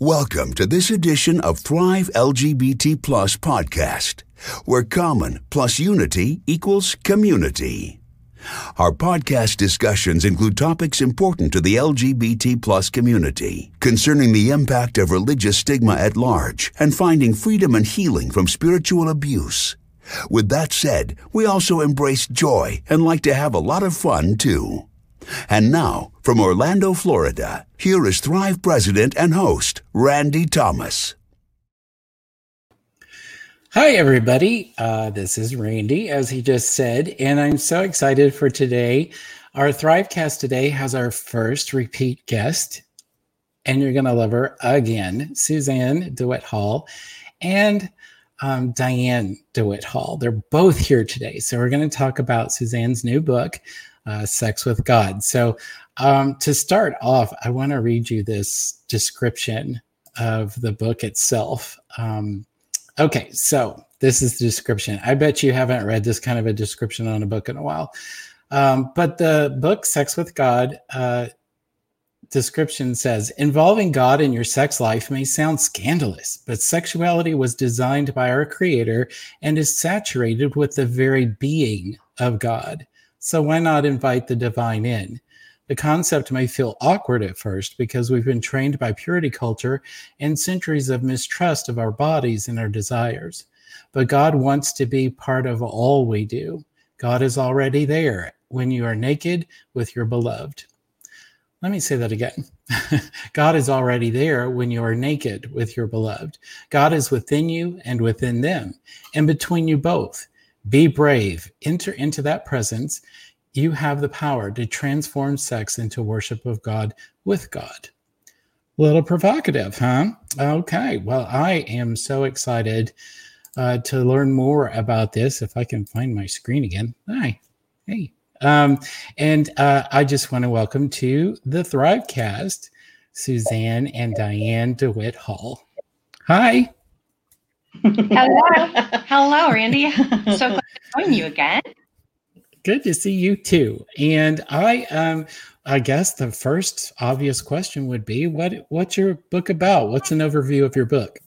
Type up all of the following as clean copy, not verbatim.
Welcome to this edition of Thrive LGBT Plus Podcast, where common plus unity equals community. Our podcast discussions include topics important to the LGBT plus community, concerning the impact of religious stigma at large, and finding freedom and healing from spiritual abuse. With that said, we also embrace joy and like to have a lot of fun, too. And now, from Orlando, Florida, here is Thrive President and host, Randy Thomas. Hi, everybody. This is Randy, as he just said, and I'm so excited for today. Our Thrivecast today has our first repeat guest, and you're going to love her again, Suzanne DeWitt Hall and Diane DeWitt Hall. They're both here today. So we're going to talk about Suzanne's new book, Sex with God. So to start off, I want to read you this description of the book itself. Okay, so this is the description. I bet you haven't read this kind of a description on a book in a while. But the book Sex with God description says, involving God in your sex life may sound scandalous, but sexuality was designed by our Creator and is saturated with the very being of God. So why not invite the divine in? The concept may feel awkward at first because we've been trained by purity culture and centuries of mistrust of our bodies and our desires. But God wants to be part of all we do. God is already there when you are naked with your beloved. Let me say that again. God is already there when you are naked with your beloved. God is within you and within them and between you both. Be brave. Enter into that presence. You have the power to transform sex into worship of God with God. A little provocative, huh? Okay. Well, I am so excited to learn more about this. If I can find my screen again. Hi. Hey. I just want to welcome to the Thrivecast, Suzanne and Diane DeWitt Hall. Hi. Hello. Hello, Randy. So glad to join you again. Good to see you too. And I guess the first obvious question would be, what's your book about? What's an overview of your book?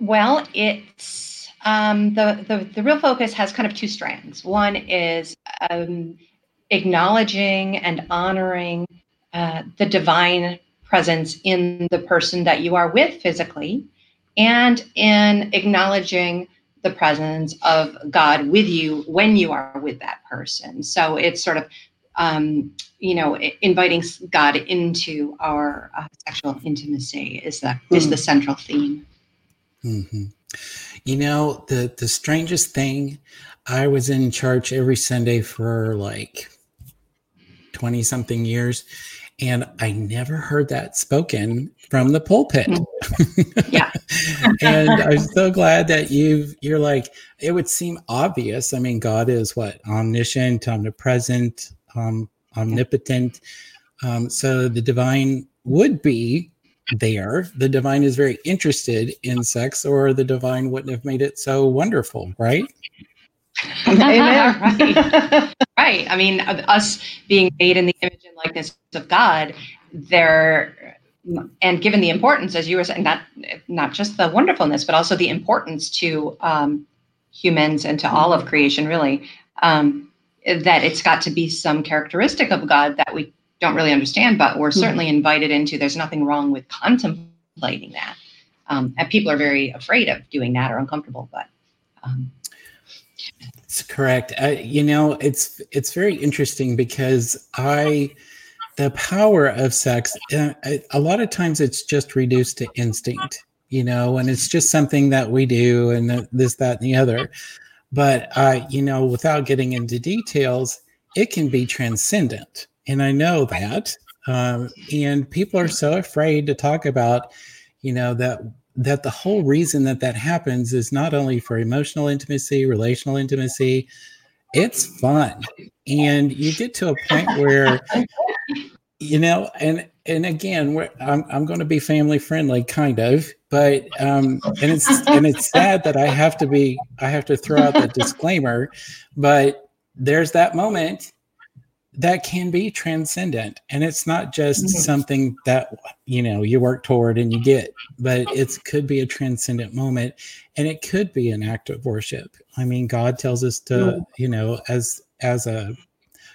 Well, it's the real focus has kind of two strands. One is acknowledging and honoring the divine presence in the person that you are with physically, and in acknowledging the presence of God with you when you are with that person. So it's sort of, inviting God into our sexual intimacy is the central theme. Mm-hmm. You know, the strangest thing, I was in church every Sunday for like 20 something years, and I never heard that spoken from the pulpit. Yeah. And I'm so glad that you're like, it would seem obvious. I mean, God is what? Omniscient, omnipresent, omnipotent. So the divine would be there. The divine is very interested in sex, or the divine wouldn't have made it so wonderful, right? Right. Right. I mean, us being made in the image and likeness of God, there, and given the importance, as you were saying, not just the wonderfulness, but also the importance to humans and to all of creation, really, that it's got to be some characteristic of God that we don't really understand, but we're certainly invited into. There's nothing wrong with contemplating that. And people are very afraid of doing that or uncomfortable, but... It's correct. It's very interesting because the power of sex, a lot of times it's just reduced to instinct, and it's just something that we do and this, that, and the other. But, without getting into details, it can be transcendent. And I know that. And people are so afraid to talk about, that the whole reason that happens is not only for emotional intimacy, relational intimacy, it's fun. And you get to a point where, and again, I'm going to be family friendly kind of, but, and it's sad that I have to throw out that disclaimer, but there's that moment that can be transcendent. And it's not just something that, you know, you work toward and you get, but it could be a transcendent moment, and it could be an act of worship. I mean, God tells us to, you know, as a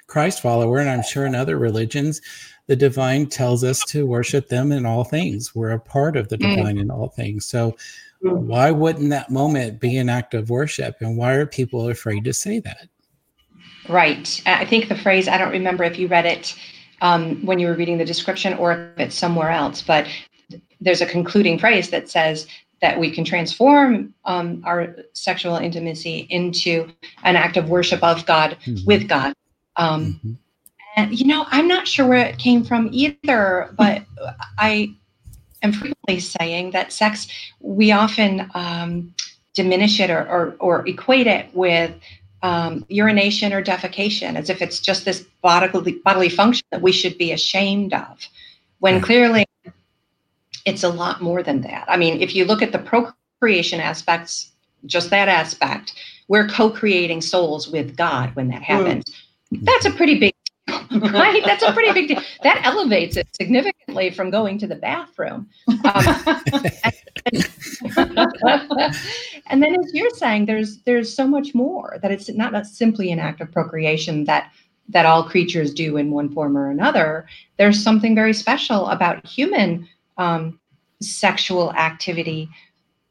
Christ follower, and I'm sure in other religions, the divine tells us to worship them in all things. We're a part of the divine in all things. So why wouldn't that moment be an act of worship? And why are people afraid to say that? Right. I think the phrase, I don't remember if you read it when you were reading the description or if it's somewhere else, but there's a concluding phrase that says that we can transform our sexual intimacy into an act of worship of God with God. And, you know, I'm not sure where it came from either, but I am frequently saying that sex, we often diminish it or equate it with urination or defecation, as if it's just this bodily function that we should be ashamed of, when clearly it's a lot more than that. I mean, if you look at the procreation aspects, just that aspect, we're co-creating souls with God when that happens. That's a pretty big deal, right? That's a pretty big deal. That elevates it significantly from going to the bathroom. And then, as you're saying, there's so much more, that it's not simply an act of procreation that all creatures do in one form or another. There's something very special about human sexual activity,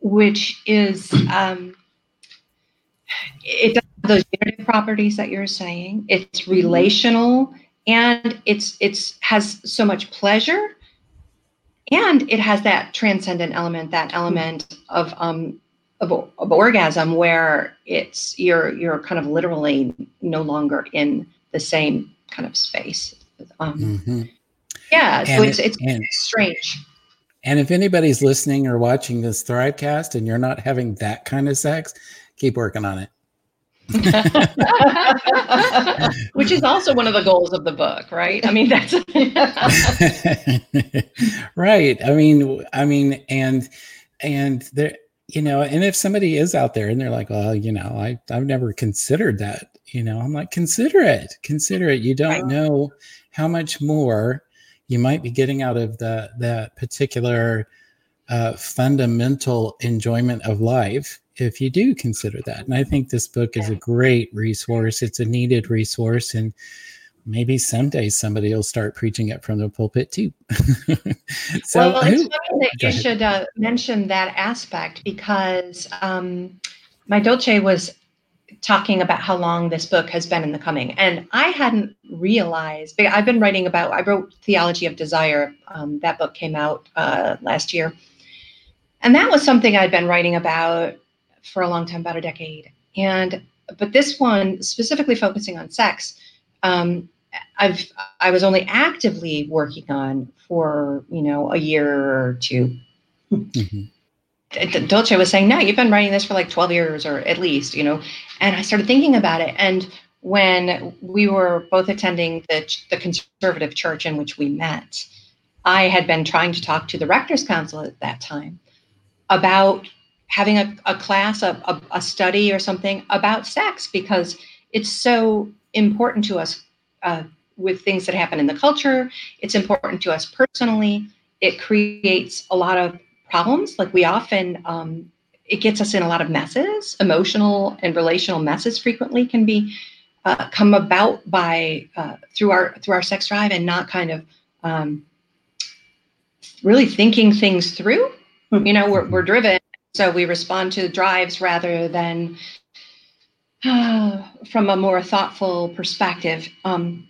which is it doesn't have those generative properties that you're saying. It's relational, and it's has so much pleasure. And it has that transcendent element, that element of orgasm, where it's you're kind of literally no longer in the same kind of space. Yeah, so it's strange. And if anybody's listening or watching this Thrivecast and you're not having that kind of sex, keep working on it. Which is also one of the goals of the book, right? I mean, that's right. I mean, and there, you know, and if somebody is out there and they're like, well, you know, I've never considered that, you know, I'm like, consider it. You don't know how much more you might be getting out of that particular fundamental enjoyment of life, if you do consider that. And I think this book is a great resource. It's a needed resource. And maybe someday somebody will start preaching it from the pulpit too. So, well, it's funny that you should mention that aspect, because my Dolce was talking about how long this book has been in the coming. And I hadn't realized, but I've been writing about, I wrote Theology of Desire. That book came out last year. And that was something I'd been writing about for a long time, about a decade. But this one, specifically focusing on sex, I was only actively working on for, you know, a year or two. Dolce was saying, no, you've been writing this for like 12 years or at least, you know, and I started thinking about it. And when we were both attending the conservative church in which we met, I had been trying to talk to the Rector's Council at that time about having a class, a study or something about sex, because it's so important to us with things that happen in the culture. It's important to us personally. It creates a lot of problems. Like, we often, it gets us in a lot of messes. Emotional and relational messes frequently can be come about by through our sex drive, and not kind of really thinking things through. You know, we're driven. So we respond to drives rather than from a more thoughtful perspective, and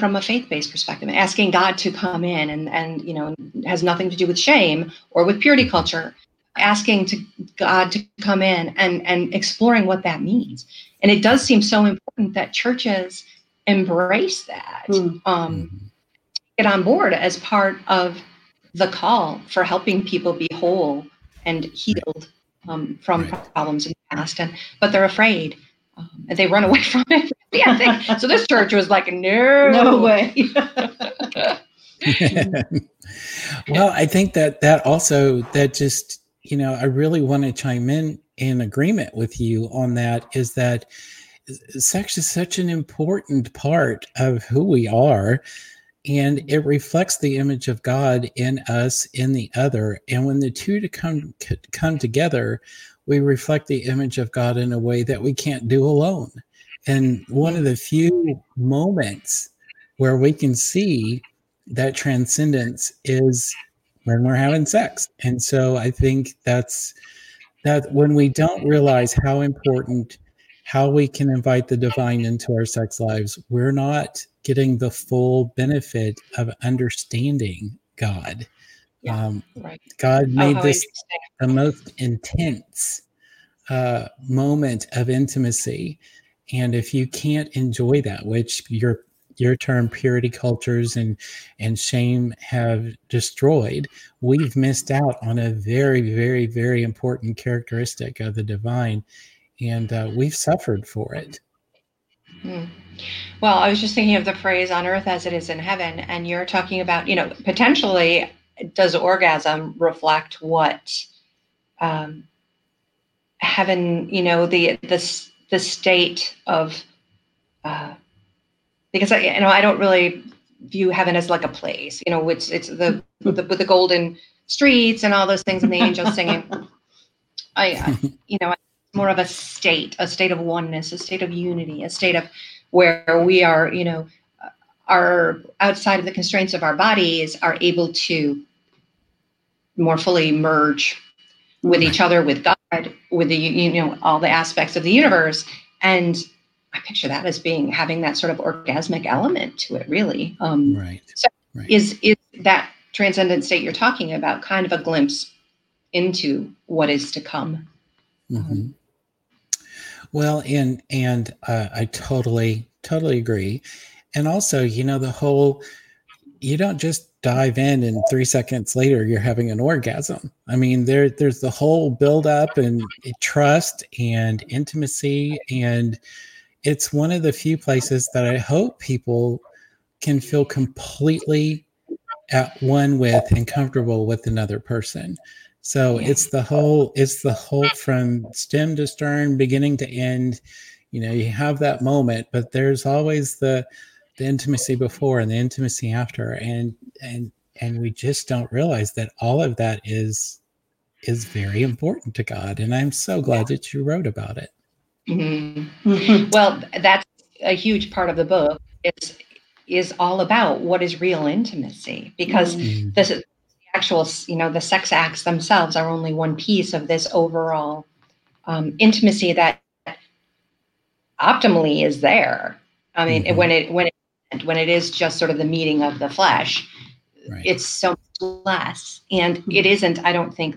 from a faith-based perspective, asking God to come in, and you know, has nothing to do with shame or with purity culture, asking God to come in and exploring what that means. And it does seem so important that churches embrace that, get on board as part of the call for helping people be whole and healed from problems in the past, but they're afraid, and they run away from it. So this church was like, no way. Well, I think that also, that just, you know, I really want to chime in agreement with you on that, is that sex is such an important part of who we are, and it reflects the image of God in us, in the other. And when the two to come together, we reflect the image of God in a way that we can't do alone. And one of the few moments where we can see that transcendence is when we're having sex. And so I think that's when we don't realize how important, how we can invite the divine into our sex lives, we're not getting the full benefit of understanding God. Yeah, right. God made this the most intense moment of intimacy. And if you can't enjoy that, which your term purity cultures and shame have destroyed, we've missed out on a very, very, very important characteristic of the divine. And we've suffered for it. Hmm. Well, I was just thinking of the phrase on earth as it is in heaven. And you're talking about, you know, potentially does orgasm reflect what heaven, you know, the state of, because I don't really view heaven as like a place, you know, which it's with the golden streets and all those things and the angels singing. More of a state of oneness, a state of unity, a state of where we are, you know, are outside of the constraints of our bodies, are able to more fully merge with each other, with God, with the, you know, all the aspects of the universe. And I picture that as being having that sort of orgasmic element to it, really. Right. So right. Is that transcendent state you're talking about kind of a glimpse into what is to come? Mm-hmm. Well, and I totally agree. And also, you know, the whole, you don't just dive in and 3 seconds later, you're having an orgasm. I mean, there's the whole build up and trust and intimacy. And it's one of the few places that I hope people can feel completely at one with and comfortable with another person. So it's the whole from stem to stern, beginning to end, you know, you have that moment, but there's always the intimacy before and the intimacy after. And we just don't realize that all of that is very important to God. And I'm so glad that you wrote about it. Mm-hmm. Mm-hmm. Well, that's a huge part of the book. It's is all about what is real intimacy, because this is actual, you know, the sex acts themselves are only one piece of this overall intimacy that optimally is there. I mean, when it is just sort of the meeting of the flesh, right. It's so much less, and it isn't. I don't think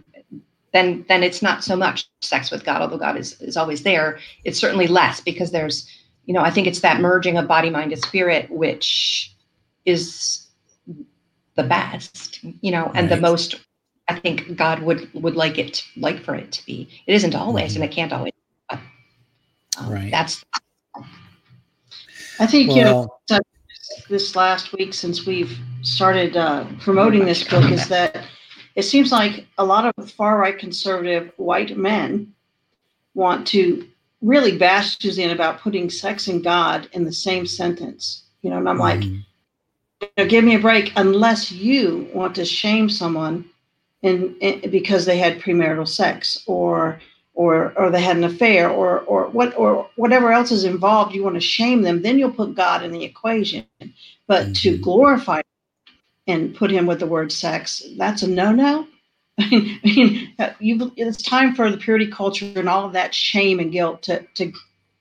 then it's not so much sex with God, although God is always there. It's certainly less because there's, you know, I think it's that merging of body, mind, and spirit, which is the best, you know, and the most, I think God would like for it to be. It isn't always, and it can't always. But, right. That's. I think, you know, this last week since we've started promoting this book is that it seems like a lot of far-right conservative white men want to really bash Suzanne about putting sex and God in the same sentence, you know, and I'm like, you know, give me a break, unless you want to shame someone in because they had premarital sex or they had an affair or whatever else is involved. You want to shame them, then you'll put God in the equation. But to glorify and put him with the word sex, that's a no-no. I mean, it's time for the purity culture and all of that shame and guilt to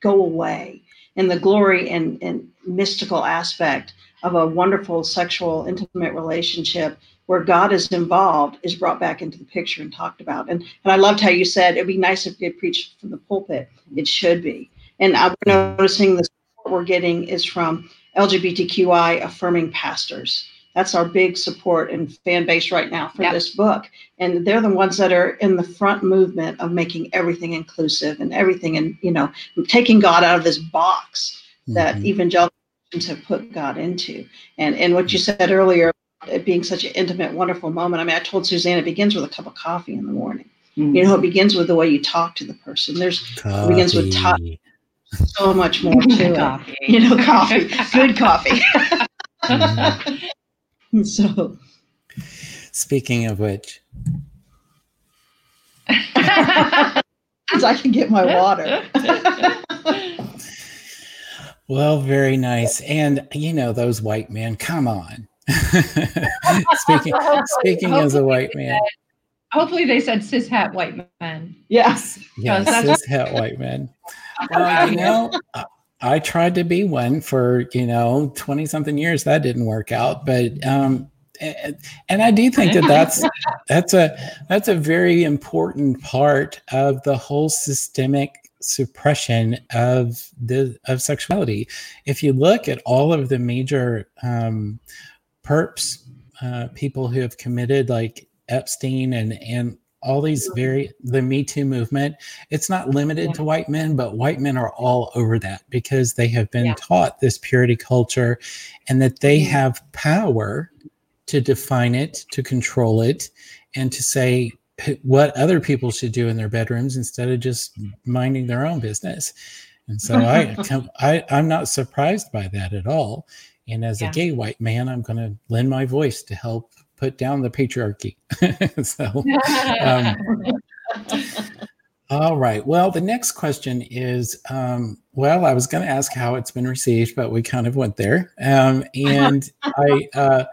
go away, and the glory and mystical aspect of a wonderful sexual, intimate relationship where God is involved is brought back into the picture and talked about. And I loved how you said, it'd be nice if it preached from the pulpit. It should be. And I'm noticing the support we're getting is from LGBTQI affirming pastors. That's our big support and fan base right now for this book. And they're the ones that are in the front movement of making everything inclusive and everything, and, you know, taking God out of this box that evangelical have put God into. And what you said earlier, it being such an intimate, wonderful moment. I mean, I told Suzanne it begins with a cup of coffee in the morning. You know, it begins with the way you talk to the person. It begins with touch. so much more to coffee. Coffee, good coffee. Mm-hmm. So, speaking of which, because I can get my water. Well, very nice. And those white men, come on. Speaking as a white man. Hopefully they said cishet white men. Yes. Yes, cishet white men. Well, I tried to be one for, 20 something years. That didn't work out. But, and I do think that's a very important part of the whole systemic suppression of sexuality. If you look at all of the major perps, people who have committed like Epstein and all these the Me Too movement, it's not limited to white men, but white men are all over that because they have been taught this purity culture and that they have power to define it, to control it, and to say what other people should do in their bedrooms instead of just minding their own business. And so I'm not surprised by that at all. And as a gay white man, I'm going to lend my voice to help put down the patriarchy. So, all right. Well, the next question is, I was going to ask how it's been received, but we kind of went there. And I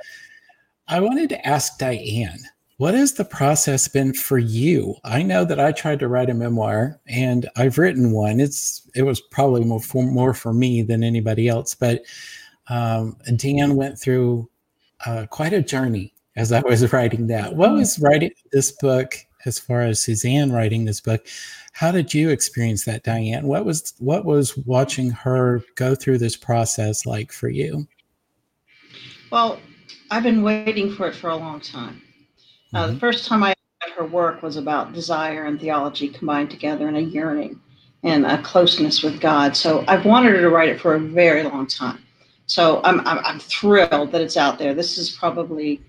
wanted to ask Diane, what has the process been for you? I know that I tried to write a memoir and I've written one. It was probably more for me than anybody else, but Dan went through quite a journey as I was writing that. What was writing this book, as far as Suzanne writing this book, how did you experience that, Diane? What was watching her go through this process like for you? Well, I've been waiting for it for a long time. The first time I read her work was about desire and theology combined together in a yearning and a closeness with God. So I've wanted her to write it for a very long time. So I'm thrilled that it's out there. This is probably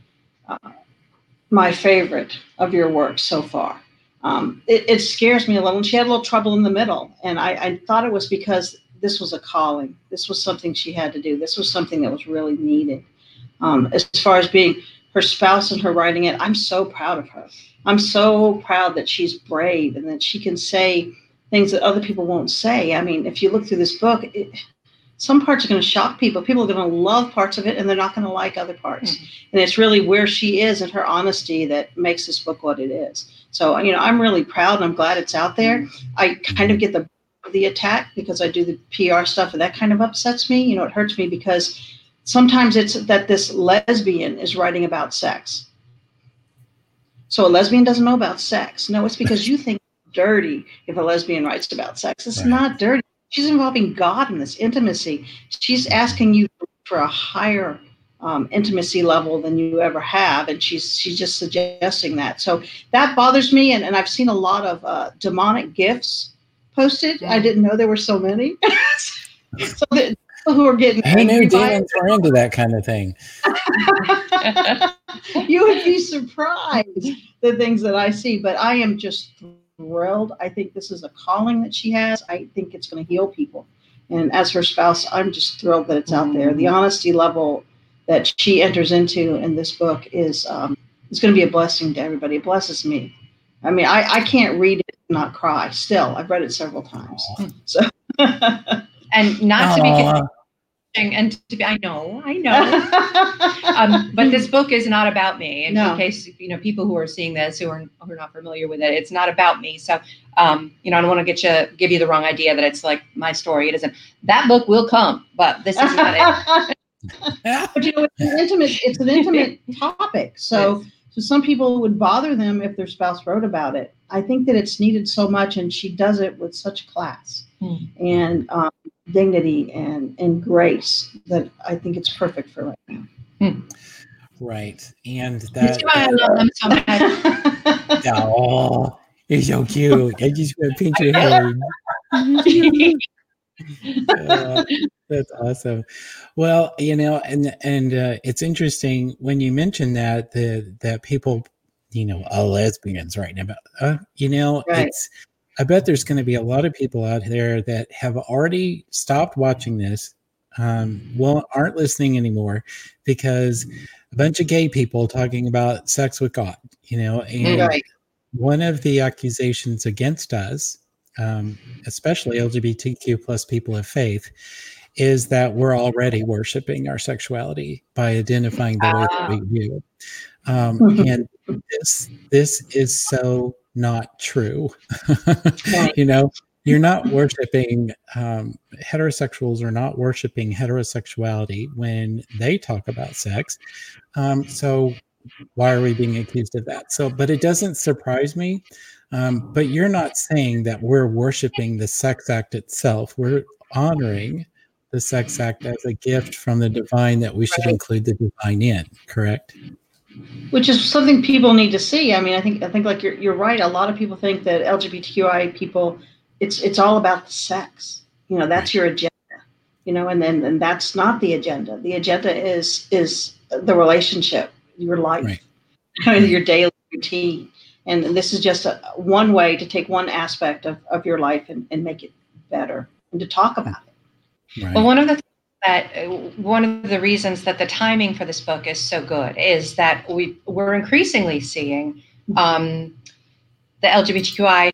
my favorite of your work so far. It scares me a little. And she had a little trouble in the middle. And I thought it was because this was a calling. This was something she had to do. This was something that was really needed. As far as being her spouse and her writing it, I'm so proud of her. I'm so proud that she's brave and that she can say things that other people won't say. I mean, if you look through this book, some parts are going to shock people. People are going to love parts of it, and they're not going to like other parts. And it's really where she is and her honesty that makes this book what it is. So, I'm really proud, and I'm glad it's out there. I kind of get the attack because I do the PR stuff, and that kind of upsets me. It hurts me because sometimes it's that this lesbian is writing about sex. So a lesbian doesn't know about sex. No, it's because you think it's dirty if a lesbian writes about sex. It's not dirty. She's involving God in this intimacy. She's asking you for a higher intimacy level than you ever have, and she's just suggesting that. So that bothers me, and I've seen a lot of demonic gifts posted. I didn't know there were so many. So that people who are getting angry demons are into that kind of thing. You would be surprised the things that I see, but I am just thrilled. I think this is a calling that she has. I think it's going to heal people. And as her spouse, I'm just thrilled that it's out there. The honesty level that she enters into in this book is going to be a blessing to everybody. It blesses me. I mean, I can't read it and not cry still. I've read it several times. So, and not to be I know. But this book is not about me. In case, people who are seeing this, who are not familiar with it, it's not about me. So, I don't want to give you the wrong idea that it's like my story. It isn't. That book will come, but this is not it. But it's an intimate topic. So some people would bother them if their spouse wrote about it. I think that it's needed so much, and she does it with such class and dignity and grace that I think it's perfect for right now. Right. And that oh, you're so cute. I just want to pinch your hair. That's awesome. Well, and it's interesting when you mentioned that that people, lesbians right now, it's I bet there's going to be a lot of people out there that have already stopped watching this, aren't listening anymore because a bunch of gay people talking about sex with God, you know, and right. One of the accusations against us, especially LGBTQ plus people of faith, is that we're already worshiping our sexuality by identifying the way that we do. And this is so not true. You know, you're not worshiping, heterosexuals are not worshiping heterosexuality when they talk about sex. So why are we being accused of that? So, but it doesn't surprise me. But you're not saying that we're worshiping the sex act itself. We're honoring the sex act as a gift from the divine that we should include the divine in, correct? Which is something people need to see. I mean, I think like you're right. A lot of people think that LGBTQI people, it's all about the sex. You know, that's your agenda. You know, and that's not the agenda. The agenda is the relationship, your life, right. Your daily routine. And this is just one way to take one aspect of your life and make it better and to talk about it. Right. Well, one of the reasons that the timing for this book is so good is that we're increasingly seeing the LGBTQI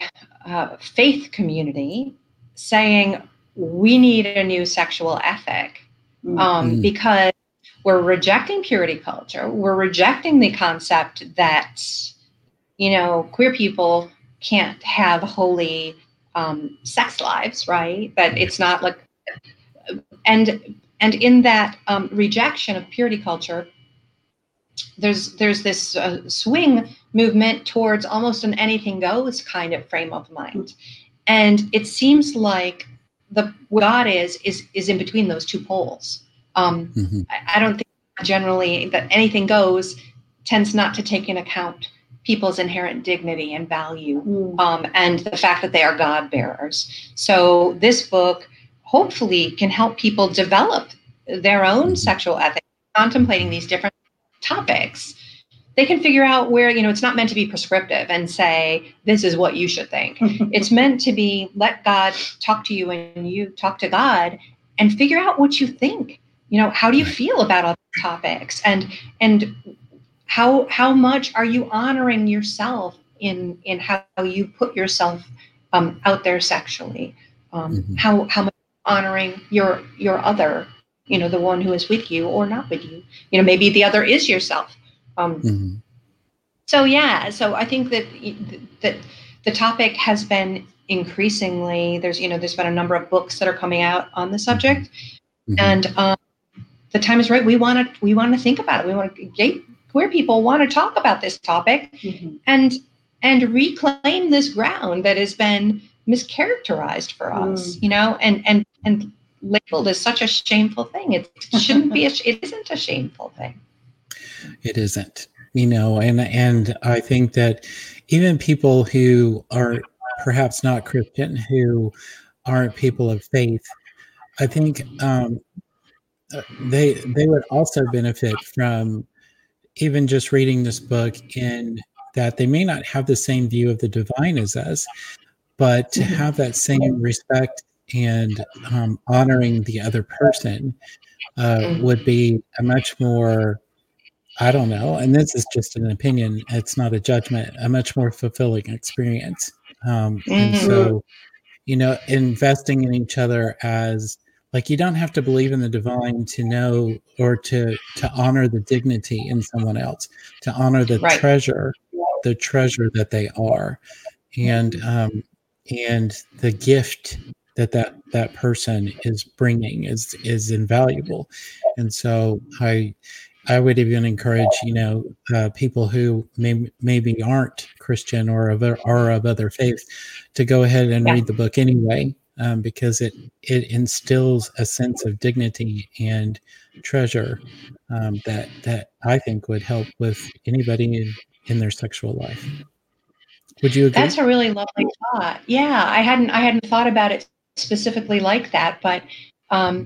faith community saying we need a new sexual ethic because we're rejecting purity culture. We're rejecting the concept that, you know, queer people can't have holy sex lives, right? That it's not like... And in that rejection of purity culture, there's this swing movement towards almost an anything goes kind of frame of mind, and it seems like the God is in between those two poles. I don't think generally that anything goes tends not to take into account people's inherent dignity and value, and the fact that they are God bearers. So this book hopefully can help people develop their own sexual ethics, contemplating these different topics. They can figure out where, you know, it's not meant to be prescriptive and say, this is what you should think. It's meant to be, let God talk to you and you talk to God and figure out what you think. You know, how do you feel about all these topics? And how much are you honoring yourself in how you put yourself out there sexually? How much honoring your other, you know, the one who is with you or not with you, you know, maybe the other is yourself. So I think that the topic has been increasingly, there's been a number of books that are coming out on the subject, and the time is right. We want to think about it. We want to gay queer people want to talk about this topic and reclaim this ground that has been mischaracterized for us, you know, and labeled as such a shameful thing. It isn't a shameful thing. It isn't, you know, and I think that even people who are perhaps not Christian, who aren't people of faith, I think they would also benefit from even just reading this book, in that they may not have the same view of the divine as us, but to have that same respect and honoring the other person would be a much more, I don't know, and this is just an opinion, it's not a judgment, a much more fulfilling experience. And so, you know, investing in each other as, like, you don't have to believe in the divine to know or to honor the dignity in someone else, to honor the treasure that they are. And the gift that person is bringing is invaluable. And so I would even encourage, you know, people who maybe aren't Christian or of other faiths to go ahead and read the book anyway, because it instills a sense of dignity and treasure that I think would help with anybody in their sexual life. Would you agree? That's a really lovely thought. Yeah, I hadn't thought about it specifically like that, but I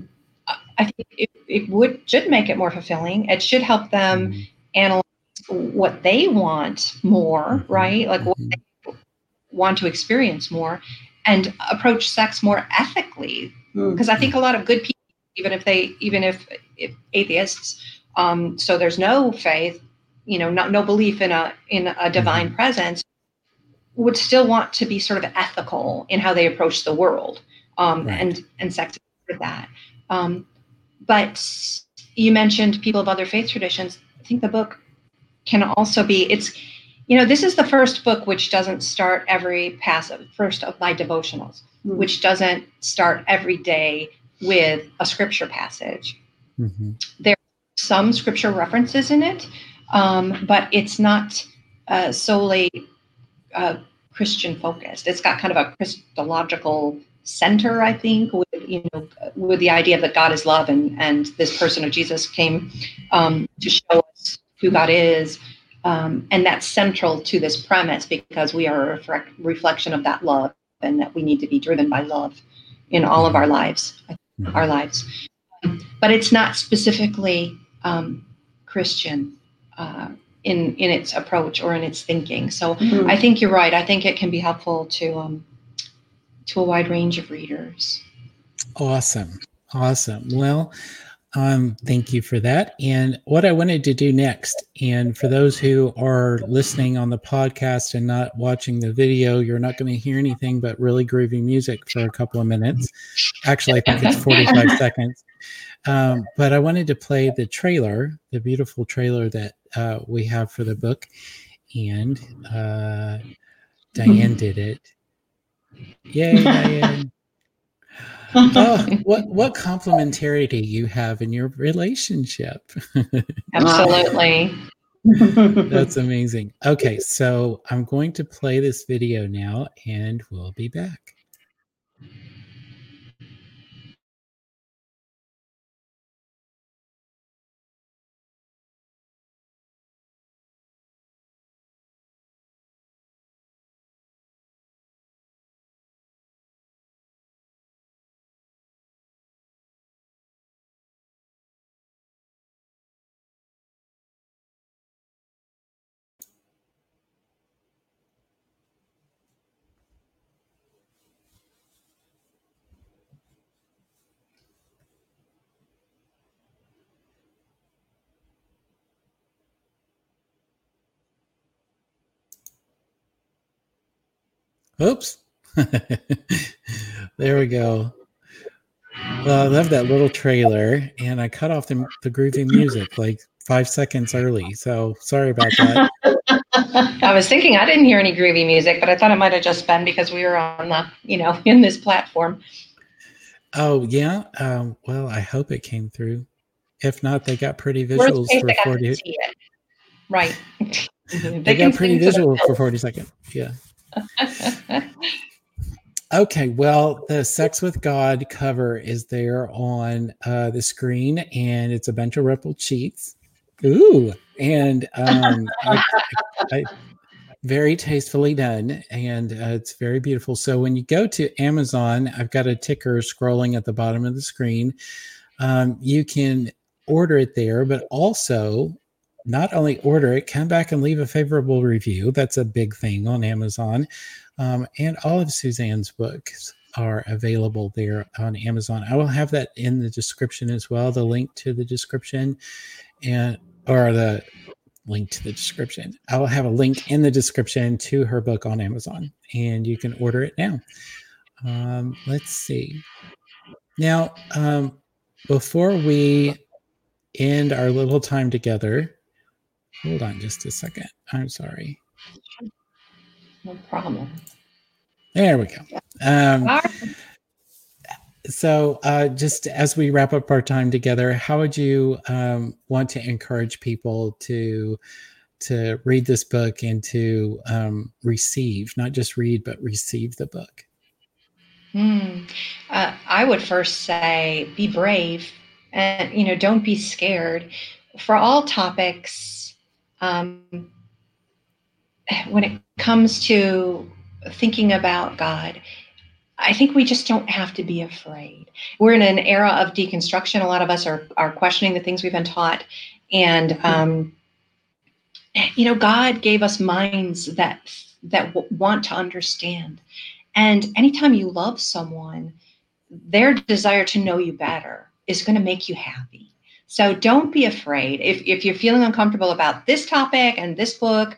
think it should make it more fulfilling. It should help them analyze what they want more, right? Like what want to experience more and approach sex more ethically. Because I think a lot of good people, even if atheists, so there's no faith, no belief in a divine presence, would still want to be sort of ethical in how they approach the world, right. and sex with that. But you mentioned people of other faith traditions. I think the book can also be, this is the first book which doesn't start every first of my devotionals, which doesn't start every day with a scripture passage. Mm-hmm. There are some scripture references in it, but it's not solely Christian focused. It's got kind of a Christological center, I think, with the idea that God is love and this person of Jesus came to show us who God is. And that's central to this premise because we are a reflection of that love and that we need to be driven by love in all of our lives, But it's not specifically Christian in its approach or in its thinking. So I think you're right. I think it can be helpful to a wide range of readers. Awesome. Well, thank you for that. And what I wanted to do next, and for those who are listening on the podcast and not watching the video, you're not going to hear anything but really groovy music for a couple of minutes. Actually, I think it's 45 seconds. But I wanted to play the trailer, the beautiful trailer that we have for the book. And Diane did it. Yay, Diane. What complementarity you have in your relationship. Absolutely. That's amazing. Okay, so I'm going to play this video now and we'll be back. Oops. There we go. Well, I love that little trailer, and I cut off the groovy music like 5 seconds early. So sorry about that. I was thinking I didn't hear any groovy music, but I thought it might have just been because we were on the, in this platform. Oh, yeah. Well, I hope it came through. If not, they got pretty visuals for 40. Right. They got pretty visual for 40 seconds. Yeah. Okay, well, the Sex with God cover is there on the screen, and it's a bunch of ruffled sheets. Ooh, and I very tastefully done, and it's very beautiful. So when you go to Amazon, I've got a ticker scrolling at the bottom of the screen. You can order it there, but also not only order it, come back and leave a favorable review. That's a big thing on Amazon. And all of Suzanne's books are available there on Amazon. I will have that in the description as well, I will have a link in the description to her book on Amazon, and you can order it now. Let's see. Now, before we end our little time together, hold on just a second. I'm sorry. No problem. There we go. So just as we wrap up our time together, how would you want to encourage people to read this book and to receive, not just read, but receive the book? I would first say be brave and, don't be scared. For all topics, when it comes to thinking about God, I think we just don't have to be afraid. We're in an era of deconstruction. A lot of us are questioning the things we've been taught, and you know, God gave us minds that want to understand. And anytime you love someone, their desire to know you better is going to make you happy. So don't be afraid. If you're feeling uncomfortable about this topic and this book,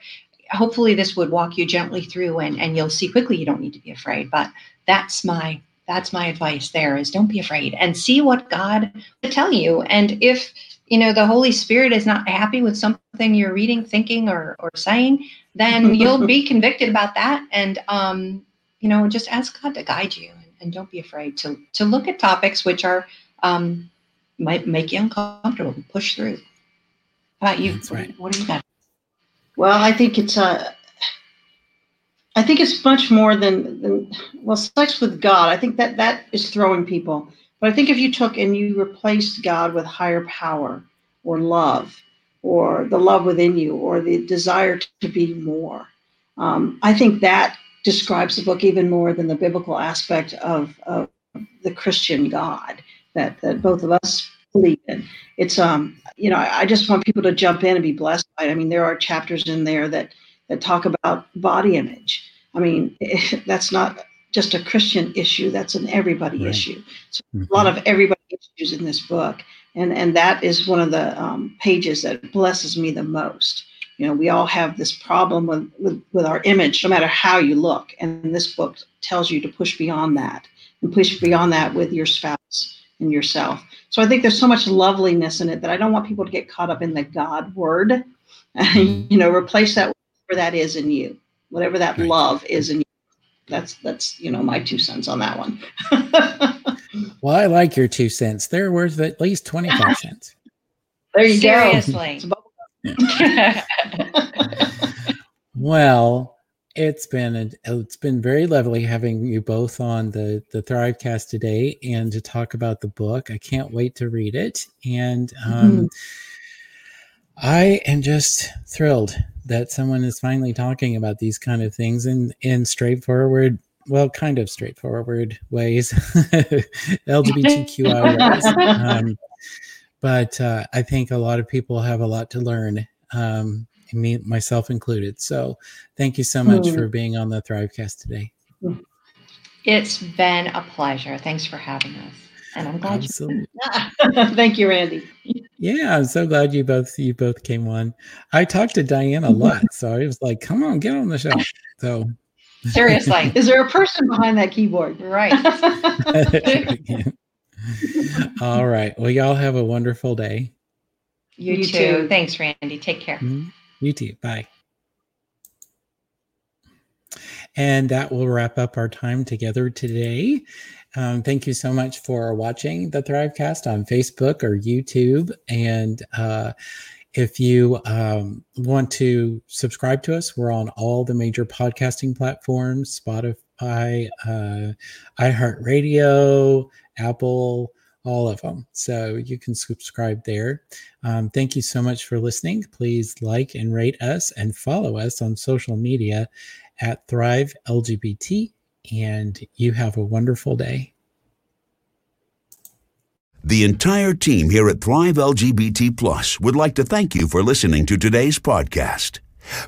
hopefully this would walk you gently through, and you'll see quickly you don't need to be afraid. But that's my advice there, is don't be afraid and see what God will tell you. And if, you know, the Holy Spirit is not happy with something you're reading, thinking, or saying, then you'll be convicted about that. And, you know, just ask God to guide you, and don't be afraid to look at topics which are, might make you uncomfortable. Push through. How about you? That's right. What do you got? Well, I think it's much more than sex with God. I think that is throwing people. But I think if you took and you replaced God with higher power or love, or the love within you, or the desire to be more, I think that describes the book even more than the biblical aspect of the Christian God that both of us believe in. It's, you know, I just want people to jump in and be blessed by it. I mean, there are chapters in there that talk about body image. I mean, that's not just a Christian issue, that's an everybody right. issue. So mm-hmm. a lot of everybody issues in this book. And that is one of the pages that blesses me the most. You know, we all have this problem with our image, no matter how you look. And this book tells you to push beyond that, and push beyond that with your spouse and yourself. So I think there's so much loveliness in it that I don't want people to get caught up in the God word. You know, replace that with whatever that is in you, whatever that right. love is in you. That's you know, my 2 cents on that one. Well, I like your 2 cents. They're worth at least 25 cents. There you Seriously. Go. Yeah. Well, it's been very lovely having you both on the Thrivecast today and to talk about the book. I can't wait to read it. And I am just thrilled that someone is finally talking about these kind of things in straightforward, well, kind of straightforward ways, LGBTQI ways. But I think a lot of people have a lot to learn, me, myself included. So thank you so much for being on the Thrivecast today. It's been a pleasure. Thanks for having us. And I'm glad you Thank you, Randy. Yeah, I'm so glad you both came on. I talked to Diane a lot, so I was like, come on, get on the show. So seriously. Is there a person behind that keyboard? Right. All right. Well, y'all have a wonderful day. You too. Thanks, Randy. Take care. Mm-hmm. You too. Bye. And that will wrap up our time together today. Thank you so much for watching the Thrivecast on Facebook or YouTube. And if you want to subscribe to us, we're on all the major podcasting platforms, Spotify, iHeartRadio, Apple, all of them. So you can subscribe there. Thank you so much for listening. Please like and rate us and follow us on social media at Thrive LGBT. And you have a wonderful day. The entire team here at Thrive LGBT Plus would like to thank you for listening to today's podcast.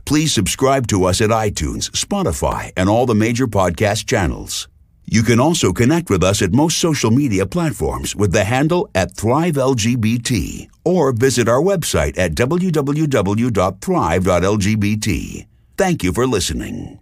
Please subscribe to us at iTunes, Spotify, and all the major podcast channels. You can also connect with us at most social media platforms with the handle at ThriveLGBT, or visit our website at www.thrive.lgbt. Thank you for listening.